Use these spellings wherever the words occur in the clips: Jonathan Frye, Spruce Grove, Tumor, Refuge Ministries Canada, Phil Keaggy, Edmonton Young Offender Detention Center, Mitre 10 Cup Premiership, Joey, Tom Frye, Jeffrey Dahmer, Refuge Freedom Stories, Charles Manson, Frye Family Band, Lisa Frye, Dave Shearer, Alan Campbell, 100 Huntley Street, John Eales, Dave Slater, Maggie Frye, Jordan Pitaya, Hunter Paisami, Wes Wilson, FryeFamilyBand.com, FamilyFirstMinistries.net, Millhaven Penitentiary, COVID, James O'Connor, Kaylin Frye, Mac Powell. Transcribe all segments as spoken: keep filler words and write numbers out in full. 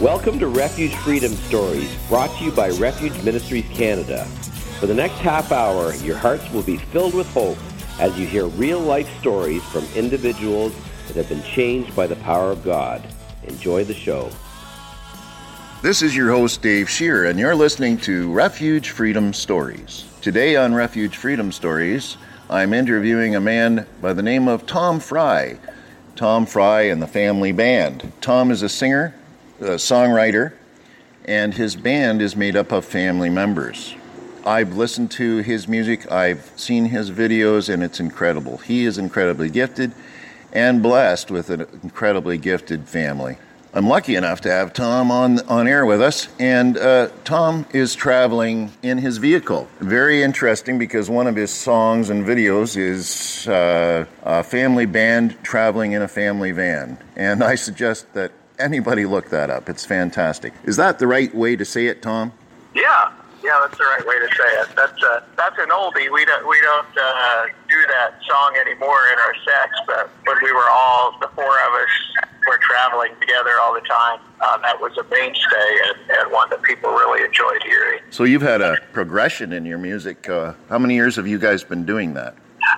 Welcome to Refuge Freedom Stories, brought to you by Refuge Ministries Canada. For the next half hour, your hearts will be filled with hope as you hear real-life stories from individuals that have been changed by the power of God. Enjoy the show. This is your host, Dave Shearer, and you're listening to Refuge Freedom Stories. Today on Refuge Freedom Stories, I'm interviewing a man by the name of Tom Frye. Tom Frye and the Family Band. Tom is a singer, a songwriter, and his band is made up of family members. I've listened to his music, I've seen his videos, and it's incredible. He is incredibly gifted and blessed with an incredibly gifted family. I'm lucky enough to have Tom on, on air with us, and uh, Tom is traveling in his vehicle. Very interesting, because one of his songs and videos is uh, a family band traveling in a family van, and I suggest that anybody look that up. It's fantastic. Is that the right way to say it, Tom? Yeah, yeah, that's the right way to say it. That's uh, that's an oldie. We don't we don't uh, do that song anymore in our sets, but when we were all, the four of us were traveling together all the time, uh, that was a mainstay and, and one that people really enjoyed hearing. So you've had a progression in your music. Uh, how many years have you guys been doing that?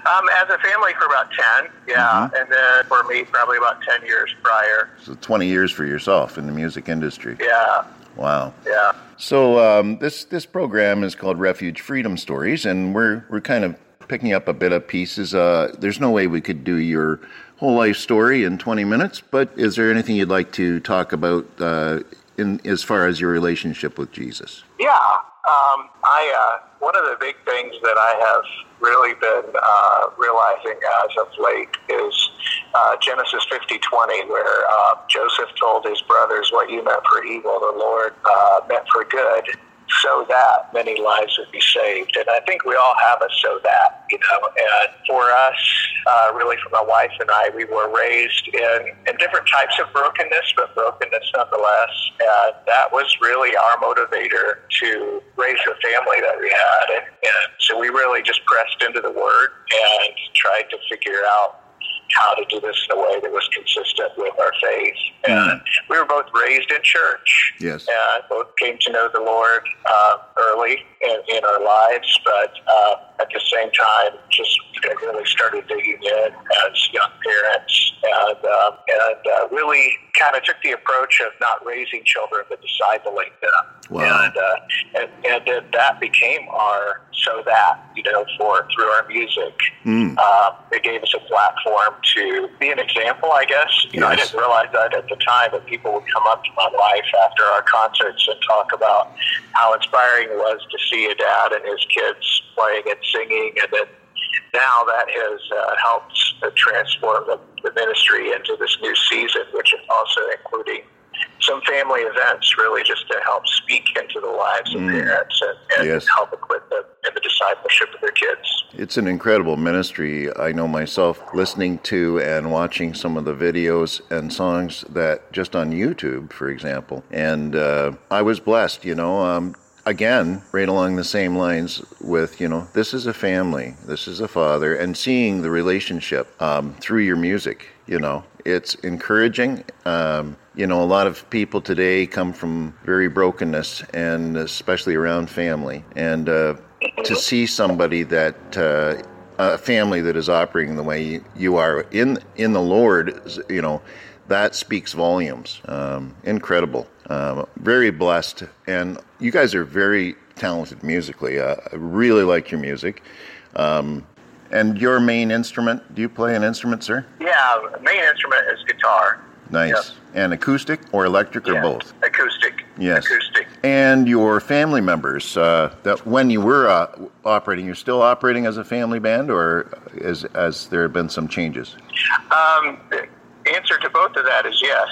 Um, as a family for about ten, yeah, mm-hmm. and then for me probably about ten years prior. So twenty years for yourself in the music industry. Yeah. Wow. Yeah. So um, this this program is called Refuge Freedom Stories, and we're we're kind of picking up a bit of pieces. Uh, there's no way we could do your whole life story in twenty minutes, but is there anything you'd like to talk about uh, in as far as your relationship with Jesus? Yeah. Um, I uh, one of the big things that I have really been uh, realizing as of late is uh, Genesis fifty twenty, where uh, Joseph told his brothers, "What you meant for evil, the Lord uh, meant for good, so that many lives would be saved." And I think we all have a "so that," you know. And for us, uh, really, for my wife and I, we were raised in, in different types of brokenness, but brokenness nonetheless. And that was really our motivator to raise the family that we had. And, and so we really just pressed into the Word and tried to figure out how to do this in a way that was consistent with our faith. And we were both raised in church. Yes. And both came to know the Lord uh, early in, in our lives, but uh, at the same time, just really started digging in as young parents, and, um, and uh, really kind of took the approach of not raising children, but discipling them. Wow. And, uh, and, and then that became our so that, you know, for through our music. Mm. Um, it gave us a platform to be an example, I guess. You yes. know, I didn't realize that at the time, but people would come up to my wife after our concerts and talk about how inspiring it was to see a dad and his kids playing and singing, and then now that has uh, helped uh, transform the, the ministry into this new season, which is also including some family events, really just to help speak into the lives of mm. parents and, and yes. help equip them in the discipleship of their kids. It's an incredible ministry. I know myself listening to and watching some of the videos and songs that just on YouTube, for example. And uh, I was blessed, you know. Um, Again, right along the same lines with, you know, this is a family, this is a father, and seeing the relationship um, through your music, you know, it's encouraging. Um, you know, a lot of people today come from very brokenness, and especially around family. And uh, to see somebody that uh, a family that is operating the way you, you are in in the Lord, you know, that speaks volumes. Um, incredible. Um, very blessed. And you guys are very talented musically. Uh, I really like your music. Um, and your main instrument, do you play an instrument, sir? Yeah, main instrument is guitar. Nice. Yes. And acoustic or electric yeah. or both? Acoustic. Yes. Acoustic. And your family members, uh, that when you were uh, operating, you're still operating as a family band, or as, as there have been some changes? Um, the answer to both of that is yes.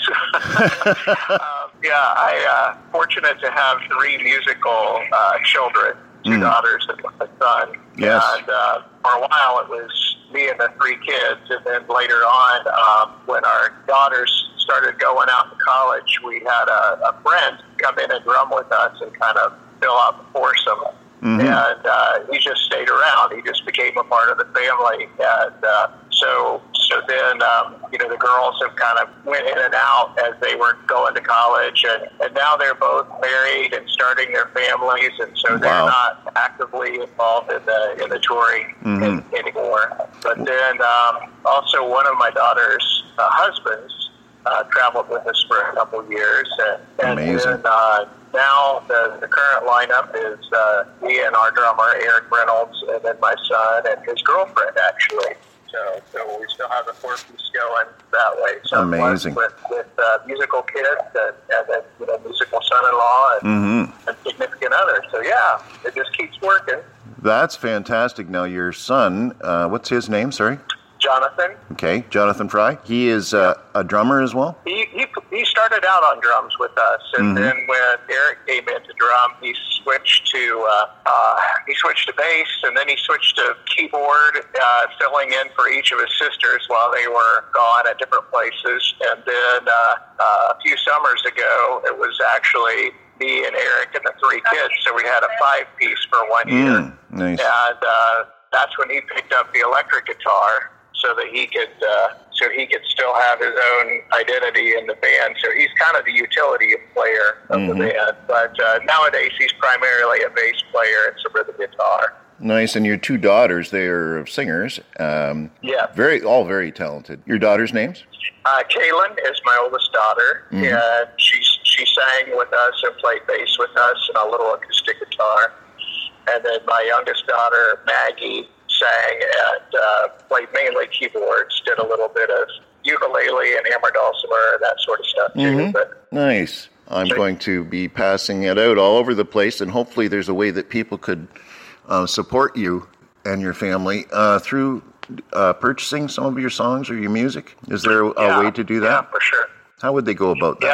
um, yeah, I uh, fortunate to have three musical uh, children, two mm. daughters and a son. Yes. And uh, for a while it was me and the three kids, and then later on, um, when our daughters started going out to college, we had a, a friend come in and drum with us and kind of fill out the foursome, mm-hmm. and uh, he just stayed around. He just became a part of the family, and uh, so so then um, you know, the girls have kind of went in and out as they were going to college, and, and now they're both married and starting their families, and so wow. they're not actively involved in the in the touring mm-hmm. in, anymore. But then um, also one of my daughter's uh, husbands. Uh, traveled with us for a couple of years, and, and then uh, now the, the current lineup is uh, me and our drummer Eric Reynolds, and then my son and his girlfriend actually. So, so we still have a four-piece going that way. So amazing. With, with uh, musical kids and, and then you know, musical son-in-law and, mm-hmm. and significant others. So yeah, it just keeps working. That's fantastic. Now your son, uh, what's his name? Sorry. Jonathan. Okay, Jonathan Frye. He is uh, a drummer as well? He, he he started out on drums with us, and mm-hmm. then when Eric came into drum, he switched to uh, uh, he switched to bass, and then he switched to keyboard, uh, filling in for each of his sisters while they were gone at different places. And then uh, uh, a few summers ago, it was actually me and Eric and the three kids, so we had a five-piece for one mm, year. Nice. And uh, that's when he picked up the electric guitar, so that he could, uh, so he could still have his own identity in the band. So he's kind of the utility player of mm-hmm. the band. But uh, nowadays, he's primarily a bass player and some rhythm guitar. Nice. And your two daughters, they are singers. Um, yeah. Very, all very talented. Your daughters' names? Uh, Kaylin is my oldest daughter, mm-hmm. and she's she sang with us and played bass with us and a little acoustic guitar. And then my youngest daughter, Maggie, sang and uh, played mainly keyboards, did a little bit of ukulele and hammered dulcimer and that sort of stuff too. Mm-hmm. But nice. I'm so, going to be passing it out all over the place, and hopefully there's a way that people could uh, support you and your family uh, through uh, purchasing some of your songs or your music. Is there a yeah, way to do that? Yeah, for sure. How would they go about that? Yeah,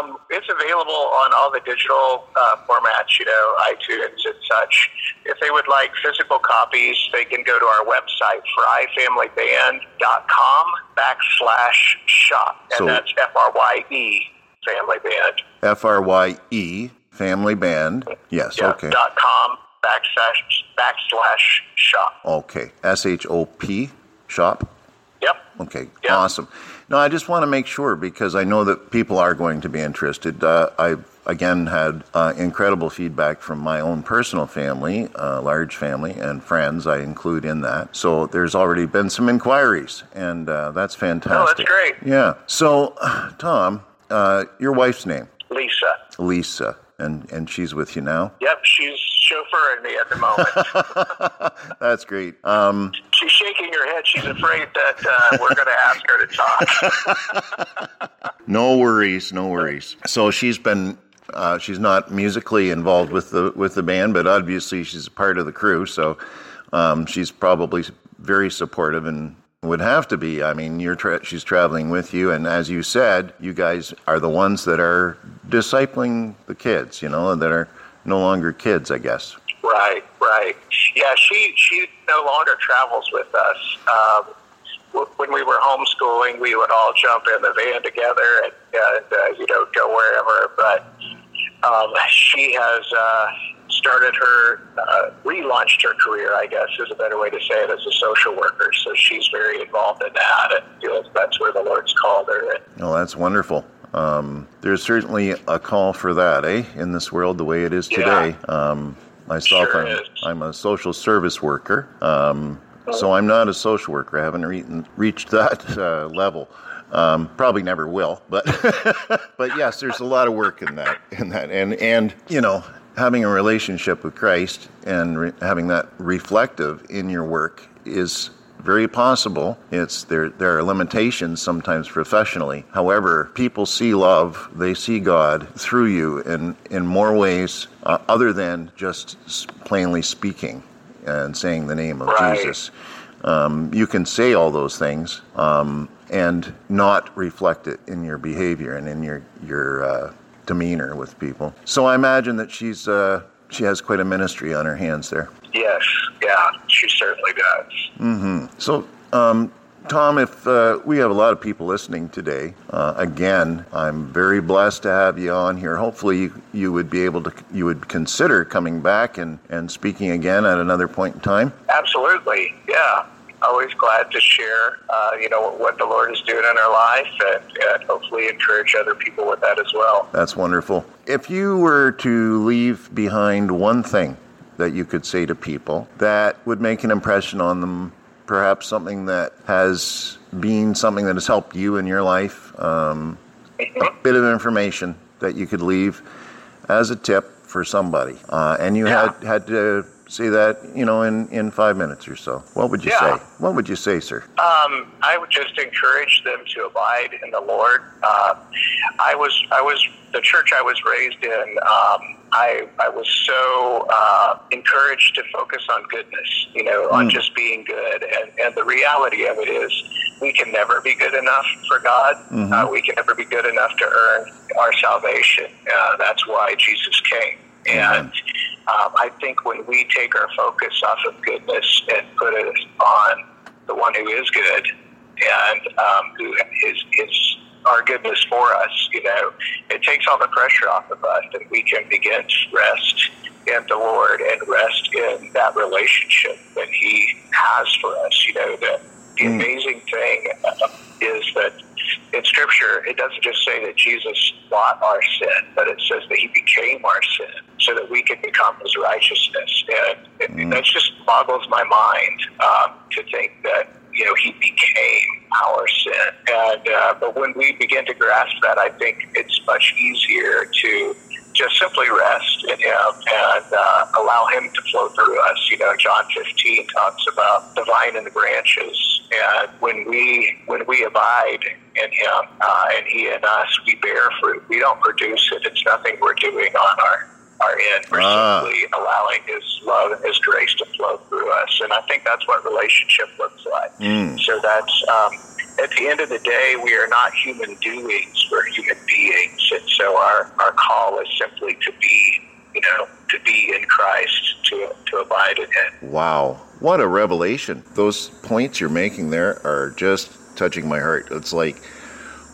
um, it's available on all the digital uh, formats, you know, iTunes and such. If they would like physical copies, they can go to our website, Frye Family Band dot com backslash shop, and so, that's F R Y E, Family Band. F R Y E, Family Band, yes, yeah, okay. Dot com backslash, backslash shop. Okay, S H O P, shop? Yep. Okay, yep. Awesome. No, I just want to make sure, because I know that people are going to be interested. Uh, I've, again, had uh, incredible feedback from my own personal family, uh, large family, and friends I include in that. So there's already been some inquiries, and uh, that's fantastic. Oh, that's great. Yeah. So, Tom, uh, your wife's name? Lisa. Lisa. And and she's with you now? Yep, she's chauffeuring me at the moment. That's great. Um, she's shaking her head. She's afraid that uh, we're going to ask her to talk. No worries, no worries. So she's been, uh, she's not musically involved with the with the band, but obviously she's a part of the crew. So um, she's probably very supportive and would have to be. I mean, you're tra- she's traveling with you, and as you said, you guys are the ones that are discipling the kids, you know, that are no longer kids, I guess. Right, right. Yeah, she she no longer travels with us. Um, w- when we were homeschooling, we would all jump in the van together and, and uh, you know, go wherever. But um, she has uh, started her, uh, relaunched her career, I guess is a better way to say it, as a social worker. So she's very involved in that, and you know, that's where the Lord's called her. Oh, that's wonderful. Um, there's certainly a call for that, eh? In this world, the way it is today. Yeah. Um, myself, sure I'm, is. I'm a social service worker, um, So I'm not a social worker. I haven't re- reached that uh, level. Um, probably never will. But but yes, there's a lot of work in that. In that, and and you know, having a relationship with Christ and re- having that reflective in your work is very possible. It's there. There are limitations sometimes professionally. However, people see love. They see God through you in in more ways uh, other than just plainly speaking and saying the name of right. Jesus. Um, you can say all those things um, and not reflect it in your behavior and in your your uh, demeanor with people. So I imagine that she's uh, she has quite a ministry on her hands there. Yes, yeah, she certainly does. Mm-hmm. So, um, Tom, if uh, we have a lot of people listening today, uh, again, I'm very blessed to have you on here. Hopefully, you, you would be able to, you would consider coming back and, and speaking again at another point in time. Absolutely, yeah. Always glad to share, uh, you know, what the Lord is doing in our life, and, and hopefully encourage other people with that as well. That's wonderful. If you were to leave behind one thing that you could say to people that would make an impression on them, perhaps something that has been something that has helped you in your life, um, a bit of information that you could leave as a tip for somebody, uh, and you yeah. had, had to say that, you know, in, in five minutes or so, what would you yeah. say? What would you say, sir? Um, I would just encourage them to abide in the Lord. Uh, I was, I was, the church I was raised in, um, I, I was so uh, encouraged to focus on goodness, you know, on mm. just being good. And, and the reality of it is we can never be good enough for God. Mm-hmm. Uh, we can never be good enough to earn our salvation. Uh, that's why Jesus came. And um, I think when we take our focus off of goodness and put it on the one who is good and um, who is, is our goodness for us, you know, it takes all the pressure off of us, and we can begin to rest in the Lord and rest in that relationship that He has for us. You know, the, the mm. amazing thing uh, is that in Scripture, it doesn't just say that Jesus bought our sin, but it says that He became our sin so that we could become His righteousness. And mm. that just boggles my mind um, to think that, you know, He became our sin. And uh, but when we begin to grasp that, I think it's much easier to just simply rest in Him and uh, allow Him to flow through us. You know, John fifteen talks about the vine and the branches. And when we when we abide in Him uh, and He in us, we bear fruit. We don't produce it. It's nothing we're doing on our, our end. We're ah. simply allowing His love and His grace to flow through us. And I think that's what relationship looks like. Mm. So that's... Um, at the end of the day, we are not human doings, we're human beings. And so our, our call is simply to be, you know, to be in Christ, to to abide in Him. Wow. What a revelation. Those points you're making there are just touching my heart. It's like,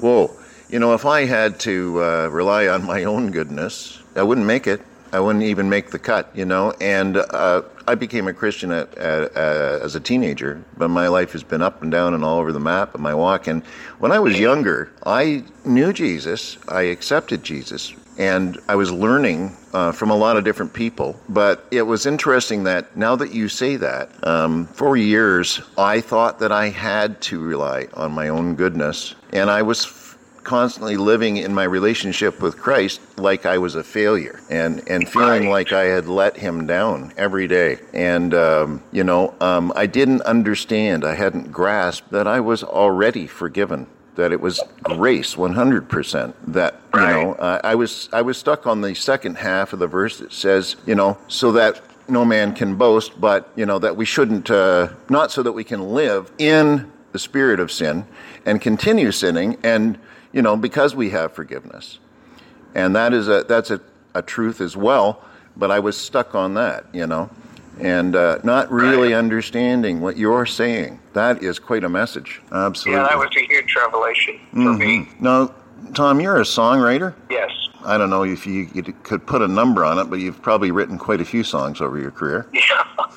whoa, you know, if I had to uh, rely on my own goodness, I wouldn't make it. I wouldn't even make the cut, you know, and uh, I became a Christian at, at, at, as a teenager, but my life has been up and down and all over the map in my walk. And when I was younger, I knew Jesus, I accepted Jesus, and I was learning uh, from a lot of different people. But it was interesting that now that you say that, um, for years, I thought that I had to rely on my own goodness, and I was constantly living in my relationship with Christ like I was a failure and, and feeling like I had let Him down every day. And, um, you know, um, I didn't understand, I hadn't grasped that I was already forgiven, that it was grace one hundred percent, that, you know, uh, I was I was stuck on the second half of the verse that says, you know, so that no man can boast, but, you know, that we shouldn't, uh, not so that we can live in the spirit of sin and continue sinning and, you know, because we have forgiveness. And that is a that's a, a truth as well, but I was stuck on that, you know, and uh, not really understanding what you're saying. That is quite a message. Absolutely. Yeah, that was a huge revelation for mm-hmm. me. Now, Tom, you're a songwriter? Yes. I don't know if you, you could put a number on it, but you've probably written quite a few songs over your career. Yeah.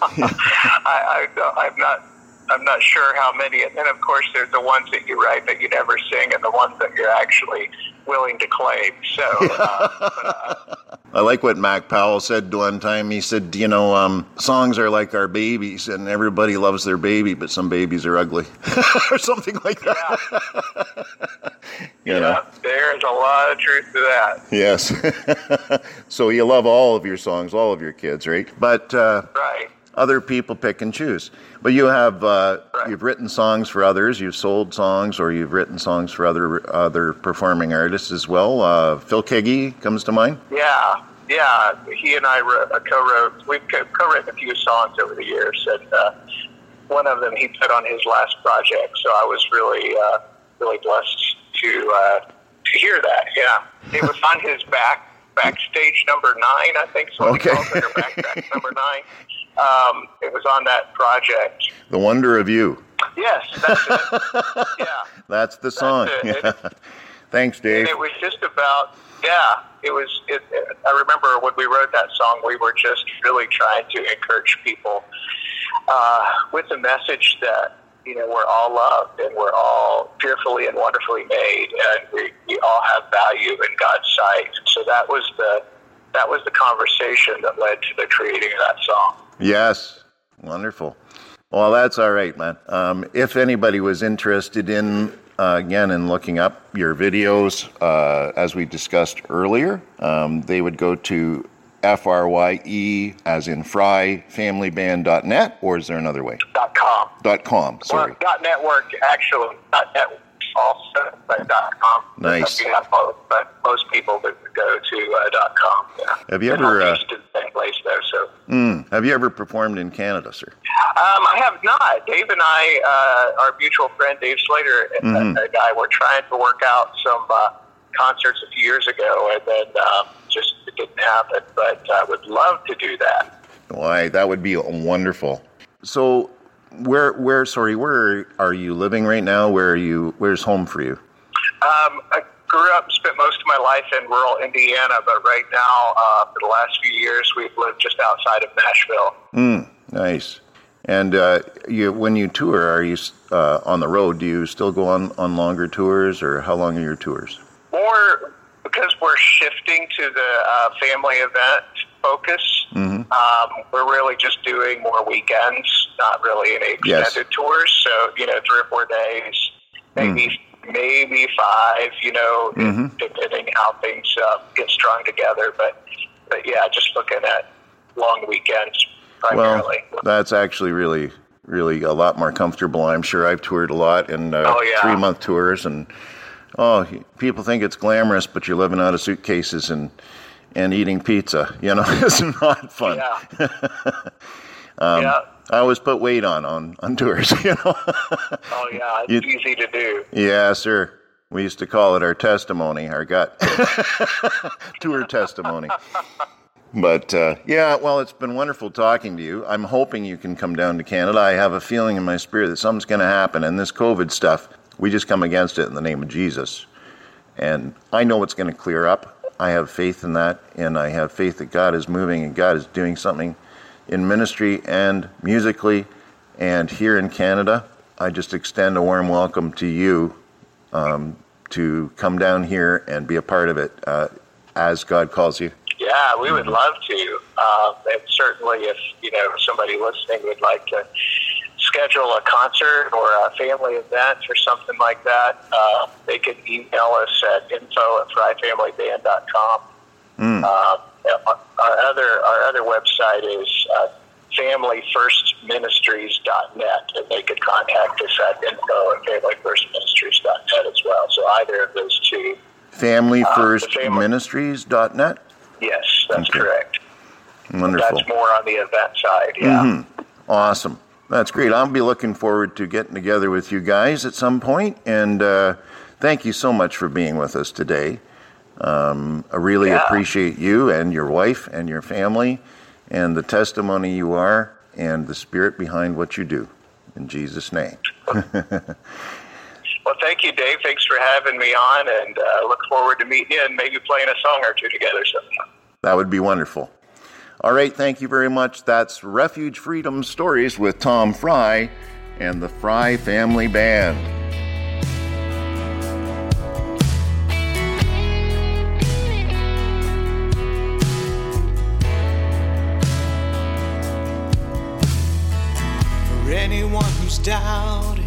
I, I, I'm not... I'm not sure how many. And then, of course, there's the ones that you write that you never sing and the ones that you're actually willing to claim. So, uh, but, uh, I like what Mac Powell said one time. He said, you know, um, songs are like our babies, and everybody loves their baby, but some babies are ugly or something like that. Yeah. you yeah, know. There's a lot of truth to that. Yes. So you love all of your songs, all of your kids, right? But uh, right. Other people pick and choose. But you have uh, right. you've written songs for others. You've sold songs, or you've written songs for other other performing artists as well. Uh, Phil Keaggy comes to mind. Yeah, yeah. He and I wrote, uh, co-wrote. We've co-written a few songs over the years, and uh, one of them he put on his last project. So I was really uh, really blessed to uh, to hear that. Yeah, it was on his back. Backstage number nine, I think. So okay. Backstage number nine. Um, it was on that project. The Wonder of You. Yes, that's it. Yeah. That's the song. That's it. It, Thanks, Dave. And it was just about, yeah, it was, it, it, I remember when we wrote that song, we were just really trying to encourage people uh, with the message that, you know, we're all loved and we're all fearfully and wonderfully made, and we, we all have value in God's sight. So that was the that was the conversation that led to the creating of that song. Yes, wonderful. Well, that's all right, man. Um, if anybody was interested in uh, again in looking up your videos, uh, as we discussed earlier, um, they would go to F R Y E as in Frye Family Band dot net, or is there another way? Dot com. Dot com. Sorry. Well, dot network actually. Dot network also. But dot com. Nice. We have both, but most people would go to uh, dot com. Yeah. Have you ever? Uh, in the same place though. So. Mm, have you ever performed in Canada, sir? Um, I have not. Dave and I, uh, our mutual friend Dave Slater, and mm-hmm. that guy, were trying to work out some uh, concerts a few years ago, and then um, just. Didn't happen, but I would love to do that. Why, that would be wonderful. So where where sorry where are you living right now? Where are you where's home for you? um I grew up, spent most of my life in rural Indiana, but right now uh for the last few years we've lived just outside of Nashville. Mm, nice. And uh you when you tour, are you uh on the road? Do you still go on on longer tours, or how long are your tours? More because we're shifting to the uh, family event focus, mm-hmm. um, we're really just doing more weekends, not really any extended yes. tours. So, you know, three or four days, maybe mm. maybe five, you know, mm-hmm. depending how things uh, get strung together. But, but, yeah, just looking at long weekends primarily. Well, that's actually really, really a lot more comfortable, I'm sure. I've toured a lot, and uh, oh, yeah. three-month tours, and... Oh, people think it's glamorous, but you're living out of suitcases and and eating pizza. You know, it's not fun. Yeah. um, yeah. I always put weight on on, on tours, you know. Oh, yeah. It's you, easy to do. Yeah, sir. We used to call it our testimony, our gut. Tour testimony. But, uh, yeah, well, it's been wonderful talking to you. I'm hoping you can come down to Canada. I have a feeling in my spirit that something's going to happen, and this COVID stuff... We just come against it in the name of Jesus. And I know it's going to clear up. I have faith in that, and I have faith that God is moving and God is doing something in ministry and musically and here in Canada. I just extend a warm welcome to you um, to come down here and be a part of it uh, as God calls you. Yeah, we would love to. Uh, and certainly if, you know, somebody listening would like to schedule a concert or a family event or something like that, uh, they can email us at info at frye family band dot com. Mm. Uh, our other our other website is uh, family first ministries dot net, and they could contact us at info at family first ministries dot net as well. So either of those two. family first ministries dot net? Yes, that's okay. Correct. Wonderful. That's more on the event side, yeah. Mm-hmm. Awesome. That's great. I'll be looking forward to getting together with you guys at some point. And uh, thank you so much for being with us today. Um, I really yeah. appreciate you and your wife and your family and the testimony you are and the spirit behind what you do. In Jesus' name. Well, thank you, Dave. Thanks for having me on. And I uh, look forward to meeting you and maybe playing a song or two together sometime. That would be wonderful. All right, thank you very much. That's Refuge Freedom Stories with Tom Frye, and the Frye Family Band. For anyone who's doubting,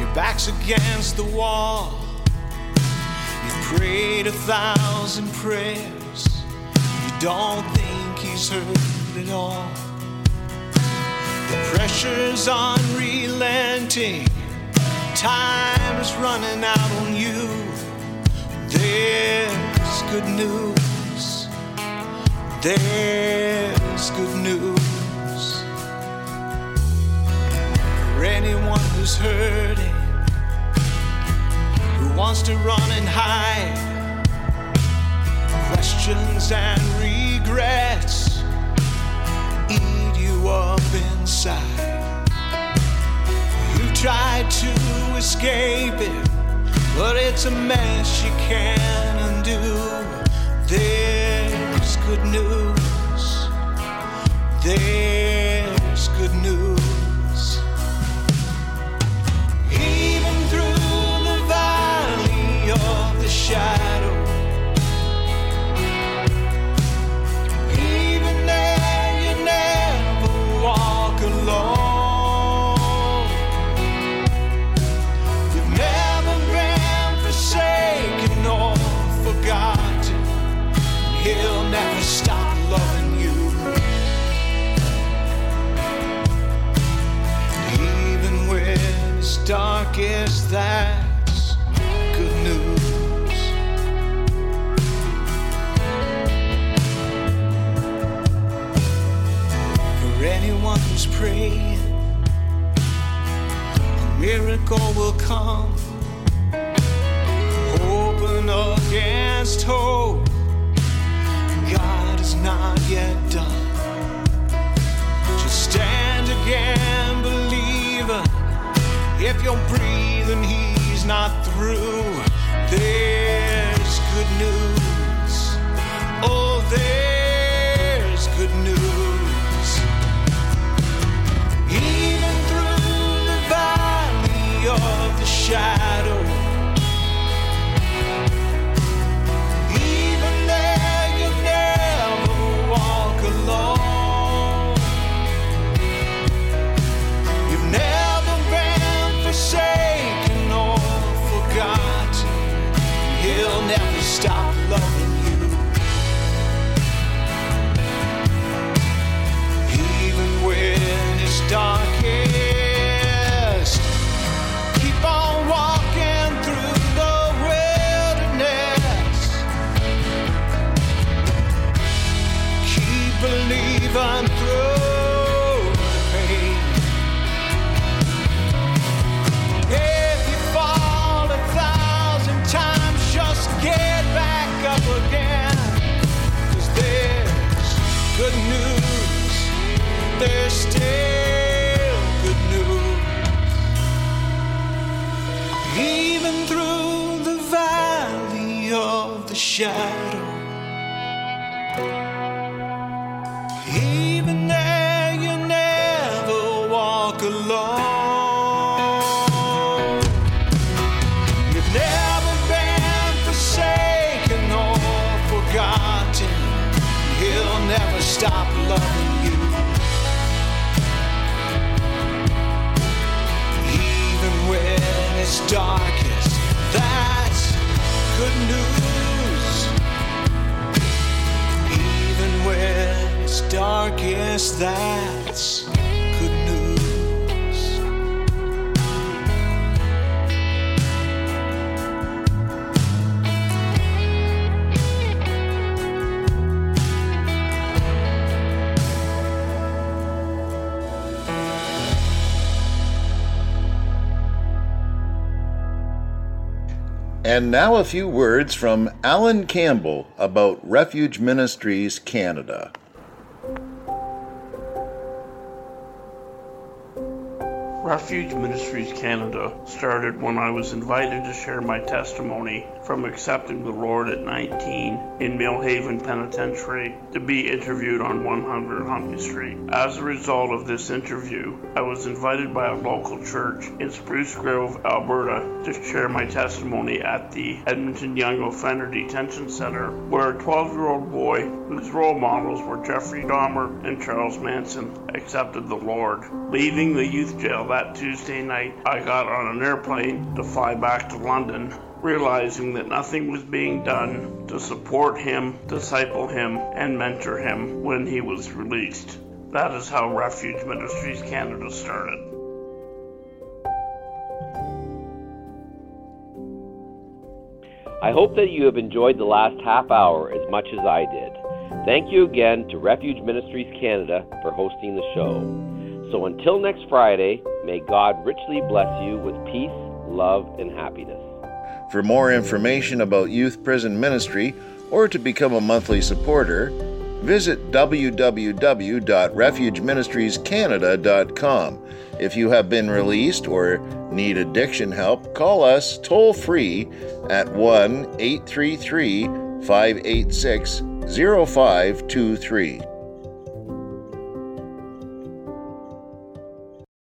your back's against the wall, you prayed a thousand prayers, you don't think he's heard at all. The pressure's unrelenting, time is running out on you. There's good news, there's good news. For anyone who's hurting, who wants to run and hide, questions and regrets eat you up inside. You tried to escape it, but it's a mess you can't undo. There's good news, there's good news. Even through the valley of the shadow, he'll never stop loving you. Even when it's darkest, that's good news. For anyone who's praying, a miracle will come. Hoping against hope, God is not yet done. Just stand again, believer. If you're breathing, he's not through. There's good news. Oh, there's good news. Even through the valley of the shadow, he'll never stop loving you. Even when it's darkest, keep on walking through the wilderness. Keep believing through the pain. If you fall a thousand times, just get back up again, 'cause there's good news, there's still good news. Even through the valley of the shadow, even there you never walk alone. Stop loving you. Even when it's darkest, that's good news. Even when it's darkest, that's good news. And now a few words from Alan Campbell about Refuge Ministries Canada. Refuge Ministries Canada started when I was invited to share my testimony from accepting the Lord at nineteen in Millhaven Penitentiary to be interviewed on one hundred Huntley Street. As a result of this interview, I was invited by a local church in Spruce Grove, Alberta, to share my testimony at the Edmonton Young Offender Detention Center, where a twelve-year-old boy whose role models were Jeffrey Dahmer and Charles Manson accepted the Lord. Leaving the youth jail that Tuesday night, I got on an airplane to fly back to London, realizing that nothing was being done to support him, disciple him, and mentor him when he was released. That is how Refuge Ministries Canada started. I hope that you have enjoyed the last half hour as much as I did. Thank you again to Refuge Ministries Canada for hosting the show. So until next Friday, may God richly bless you with peace, love, and happiness. For more information about youth prison ministry or to become a monthly supporter, visit w w w dot refuge ministries canada dot com. If you have been released or need addiction help, call us toll-free at one eight three three, five eight six, zero five two three.